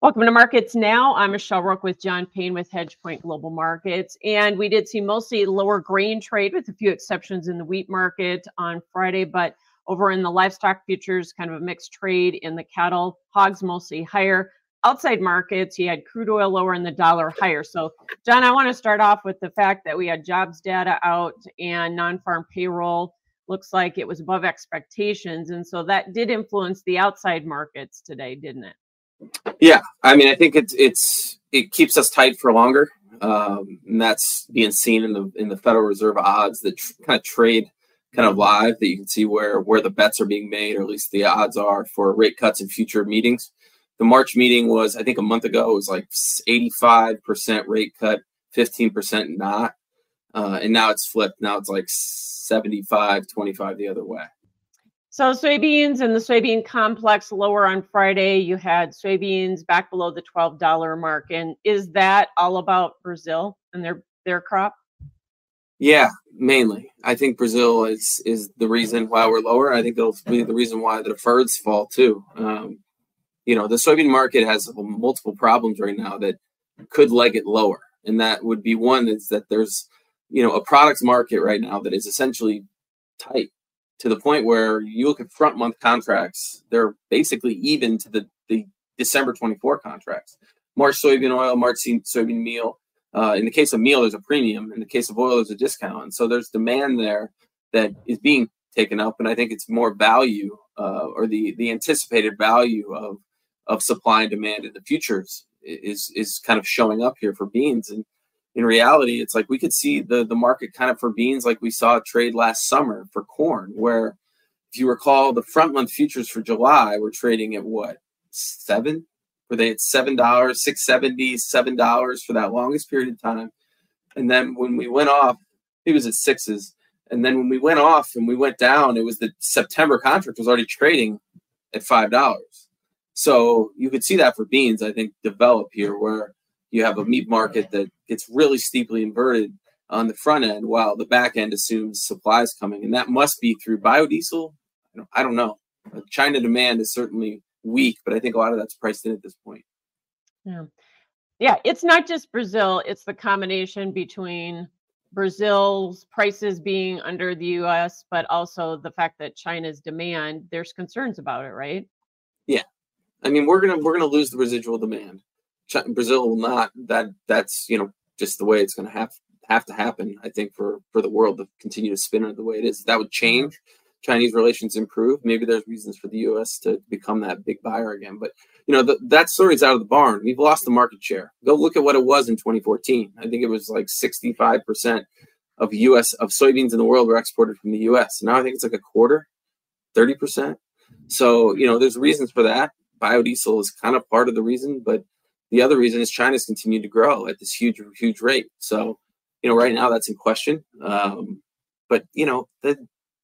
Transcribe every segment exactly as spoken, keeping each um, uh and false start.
Welcome to Markets Now. I'm Michelle Rook with John Payne with Hedgepoint Global Markets. And we did see mostly lower grain trade with a few exceptions in the wheat market on Friday, but over in the livestock futures, kind of a mixed trade in the cattle, hogs mostly higher. Outside markets, you had crude oil lower and the dollar higher. So, John, I want to start off with the fact that we had jobs data out and non-farm payroll looks like it was above expectations. And so that did influence the outside markets today, didn't it? Yeah, I mean, I think it's it's it keeps us tight for longer, um, and that's being seen in the in the Federal Reserve odds that tr- kind of trade kind of live, that you can see where where the bets are being made, or at least the odds are for rate cuts in future meetings. The March meeting was, I think, a month ago. It was like eighty-five percent rate cut, fifteen percent not, uh, and now it's flipped. Now it's like seventy-five, twenty-five the other way. So soybeans and the soybean complex lower on Friday. You had soybeans back below the twelve dollar mark. And is that all about Brazil and their, their crop? Yeah, mainly. I think Brazil is is the reason why we're lower. I think that'll be the reason why the deferreds fall too. Um, you know, the soybean market has multiple problems right now that could leg it lower. And that would be one is that there's, you know, a products market right now that is essentially tight, to the point where you look at front month contracts, they're basically even to the, the December twenty-four contracts. March soybean oil, March soybean meal. Uh, in the case of meal, there's a premium. In the case of oil, there's a discount. And so there's demand there that is being taken up. And I think it's more value uh, or the, the anticipated value of, of supply and demand in the futures is, is kind of showing up here for beans. And in reality, it's like we could see the, the market kind of for beans like we saw a trade last summer for corn, where if you recall the front month futures for July were trading at what, seven? Where they had seven dollars, six seventy, seven dollars for that longest period of time. And then when we went off, it was at sixes. And then when we went off and we went down, it was the September contract was already trading at five dollars. So you could see that for beans, I think, develop here where you have a meat market that gets really steeply inverted on the front end while the back end assumes supply is coming. And that must be through biodiesel. I don't know. China demand is certainly weak, but I think a lot of that's priced in at this point. Yeah. Yeah. It's not just Brazil. It's the combination between Brazil's prices being under the U S, but also the fact that China's demand, there's concerns about it, right? Yeah. I mean, we're going to, we're going to lose the residual demand. Brazil will not. That that's you know just the way it's going to have have to happen. I think for for the world to continue to spin it the way it is, that would change. Chinese relations improve. Maybe there's reasons for the U S to become that big buyer again. But you know the, that story's out of the barn. We've lost the market share. Go look at what it was in twenty fourteen. I think it was like sixty-five percent of U S of soybeans in the world were exported from the U S. Now I think it's like a quarter, thirty percent. So you know there's reasons for that. Biodiesel is kind of part of the reason, but the other reason is China's continued to grow at this huge, huge rate. So, you know, right now that's in question. Um, but, you know, the,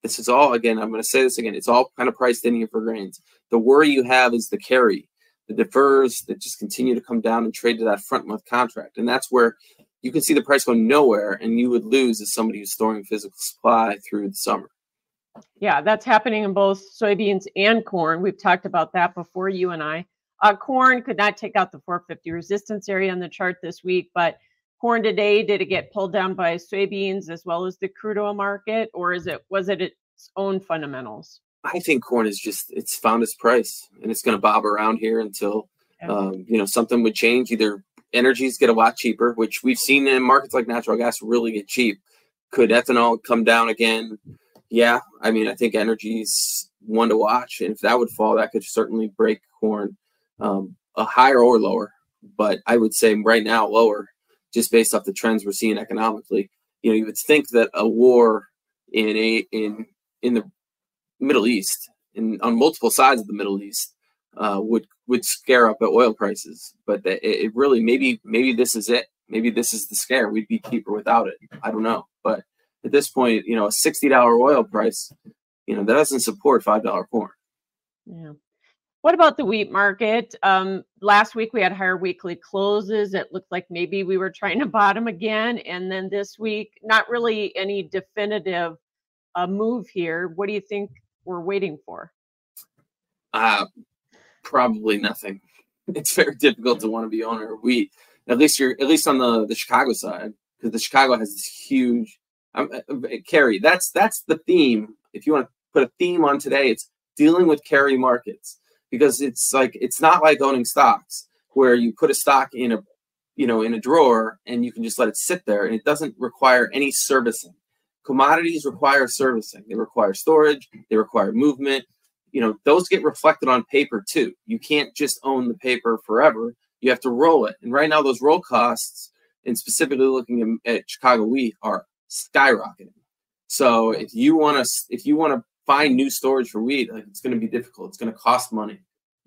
this is all, again, I'm going to say this again. It's all kind of priced in here for grains. The worry you have is the carry, the defers that just continue to come down and trade to that front month contract. And that's where you can see the price go nowhere and you would lose as somebody who's storing physical supply through the summer. Yeah, that's happening in both soybeans and corn. We've talked about that before, you and I. Uh, corn could not take out the four fifty resistance area on the chart this week, but corn today, did it get pulled down by soybeans as well as the crude oil market, or is it was it its own fundamentals? I think corn is just, it's found its price, and it's going to bob around here until, okay. um, you know, something would change. Either energies get a lot cheaper, which we've seen in markets like natural gas really get cheap. Could ethanol come down again? Yeah. I mean, I think energy's one to watch, and if that would fall, that could certainly break corn. Um, a higher or lower, but I would say right now lower, just based off the trends we're seeing economically. You know, you would think that a war in a in in the Middle East, in on multiple sides of the Middle East, uh, would would scare up at oil prices. But it, it really maybe maybe this is it. Maybe this is the scare. We'd be cheaper without it. I don't know. But at this point, you know, a sixty dollar oil price, you know, that doesn't support five dollar corn. Yeah. What about the wheat market? Um, last week we had higher weekly closes. It looked like maybe we were trying to bottom again. And then this week, not really any definitive uh, move here. What do you think we're waiting for? Uh, probably nothing. it's very difficult to want to be owner of wheat. At least you're at least on the, the Chicago side, because the Chicago has this huge um, carry. That's that's the theme. If you want to put a theme on today, it's dealing with carry markets, because it's like it's not like owning stocks where you put a stock in a you know in a drawer and you can just let it sit there and it doesn't require any servicing. Commodities require servicing. They require storage. They require movement. You know, those get reflected on paper too. You can't just own the paper forever. You have to roll it. And right now those roll costs, and specifically looking at, at Chicago wheat, are skyrocketing. So if you want to, if you want to find new storage for wheat, like, it's going to be difficult. It's going to cost money,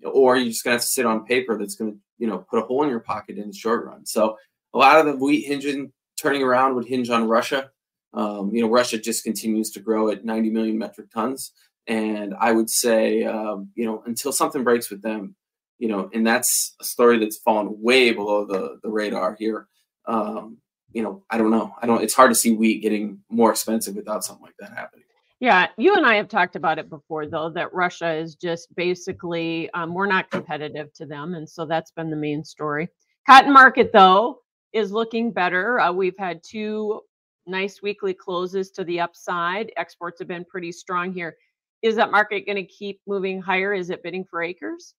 or you're just going to have to sit on paper that's going to, you know, put a hole in your pocket in the short run. So a lot of the wheat engine turning around would hinge on Russia. Um, you know, Russia just continues to grow at ninety million metric tons. And I would say, um, you know, until something breaks with them, you know, and that's a story that's fallen way below the, the radar here. Um, you know, I don't know. I don't, it's hard to see wheat getting more expensive without something like that happening. Yeah. You and I have talked about it before, though, that Russia is just basically, um, we're not competitive to them. And so that's been the main story. Cotton market, though, is looking better. Uh, we've had two nice weekly closes to the upside. Exports have been pretty strong here. Is that market going to keep moving higher? Is it bidding for acres?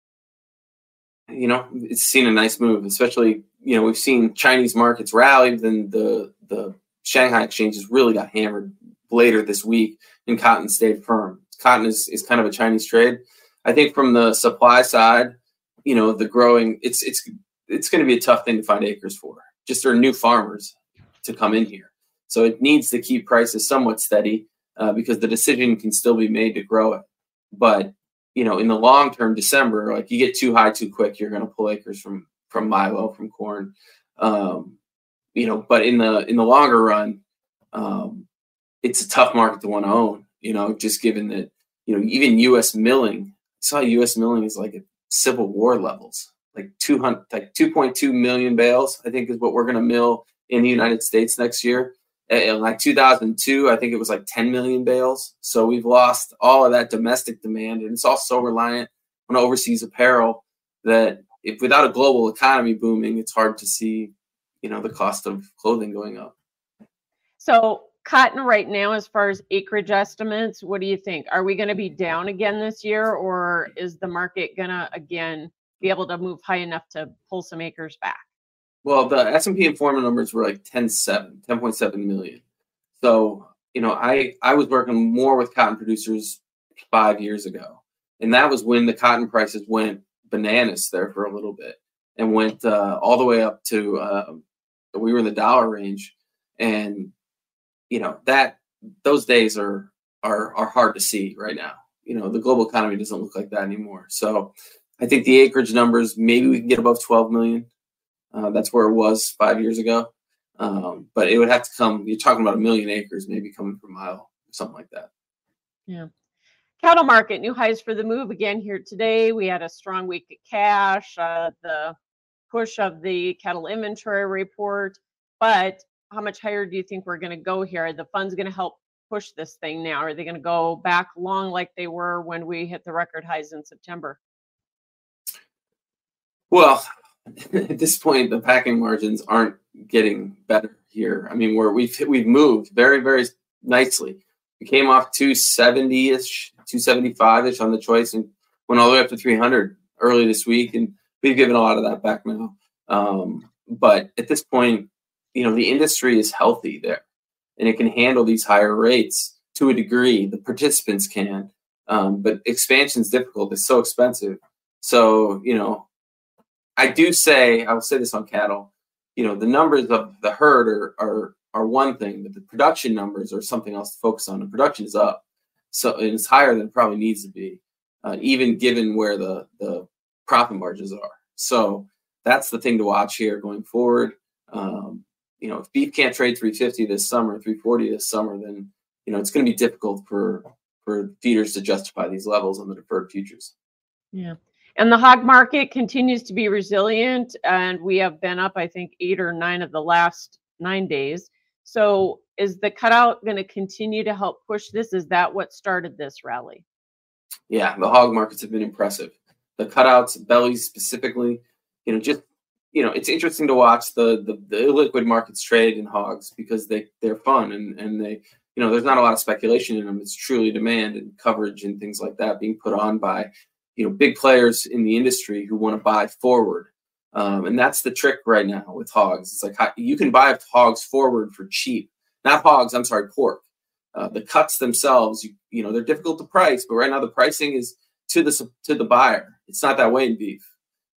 You know, it's seen a nice move, especially, you know, we've seen Chinese markets rally, then the, the Shanghai exchanges really got hammered later this week, and cotton stayed firm. Cotton is, is kind of a Chinese trade. I think from the supply side, you know, the growing, it's it's it's going to be a tough thing to find acres for. Just there are new farmers to come in here. So it needs to keep prices somewhat steady, uh, because the decision can still be made to grow it. But, you know, in the long term, December, like, you get too high too quick, you're going to pull acres from from Milo, from corn, um, you know. But in the in the longer run, um, it's a tough market to want to own, you know, just given that, you know, even U S milling. I saw U S milling is like at Civil War levels, like two hundred, like two point two million bales, I think, is what we're going to mill in the United States next year. In like two thousand two, I think it was like ten million bales. So we've lost all of that domestic demand, and it's also reliant on overseas apparel. That if without a global economy booming, it's hard to see, you know, the cost of clothing going up. So cotton right now, as far as acreage estimates, what do you think? Are we going to be down again this year, or is the market going to again be able to move high enough to pull some acres back? Well, the S and P informant numbers were like ten point seven million. So, you know, I, I was working more with cotton producers five years ago. And that was when the cotton prices went bananas there for a little bit, and went uh, all the way up to, uh, we were in the dollar range. And, you know, that those days are, are, are hard to see right now. You know, the global economy doesn't look like that anymore. So I think the acreage numbers, maybe we can get above twelve million. Uh, that's where it was five years ago. Um, but it would have to come, you're talking about a million acres, maybe coming from Mile, something like that. Yeah. Cattle market, new highs for the move again here today. We had a strong week of cash, uh, the push of the cattle inventory report. But how much higher do you think we're going to go here? Are the funds going to help push this thing now? Are they going to go back long like they were when we hit the record highs in September? Well, at this point, the packing margins aren't getting better here. I mean, we're, we've we've moved very, very nicely. We came off two seventy-ish, two seventy-five-ish on the choice, and went all the way up to three hundred early this week. And we've given a lot of that back now. Um, but at this point, you know, the industry is healthy there, and it can handle these higher rates to a degree. The participants can, um, but expansion is difficult. It's so expensive. So, you know, I do say, I will say this on cattle, you know, the numbers of the herd are, are, are one thing, but the production numbers are something else to focus on. The production is up, so it's higher than it probably needs to be, uh, even given where the, the profit margins are. So that's the thing to watch here going forward. Um, you know, if beef can't trade three fifty this summer, three forty this summer, then, you know, it's going to be difficult for, for feeders to justify these levels on the deferred futures. Yeah. And the hog market continues to be resilient, and we have been up, I think, eight or nine of the last nine days. So is the cutout going to continue to help push this? Is that what started this rally? Yeah, the hog markets have been impressive. the cutouts, bellies specifically. You know, just, you know, it's interesting to watch the the, the illiquid markets trade in hogs because they they're fun and and they, you know, there's not a lot of speculation in them. It's truly demand and coverage and things like that being put on by, you know, big players in the industry who want to buy forward. Um, and that's the trick right now with hogs. It's like you can buy hogs forward for cheap, not hogs. I'm sorry, pork. Uh, the cuts themselves, you, you know, they're difficult to price, but right now the pricing is to the to the buyer. It's not that way in beef.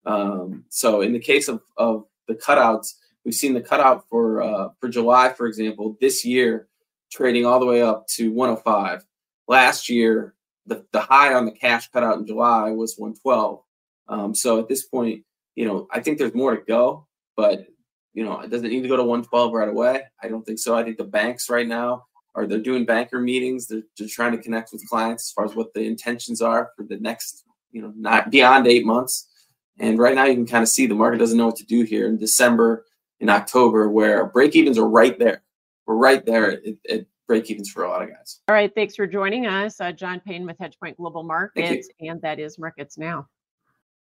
Um, so in the case of, of the cutouts, we've seen the cutout for uh, for July, for example, this year trading all the way up to one oh five. Last year, the, the high on the cash cutout in July was one twelve. Um, so at this point, you know, I think there's more to go, but, you know, it doesn't need to go to one twelve right away. I don't think so. I think the banks right now are, they're doing banker meetings. They're, they're trying to connect with clients as far as what the intentions are for the next, you know, not beyond eight months. And right now you can kind of see the market doesn't know what to do here in December and October, where break-evens are right there. We're right there at, at break-evens for a lot of guys. All right. Thanks for joining us. Uh, John Payne with Hedgepoint Global Markets, and that is Markets Now.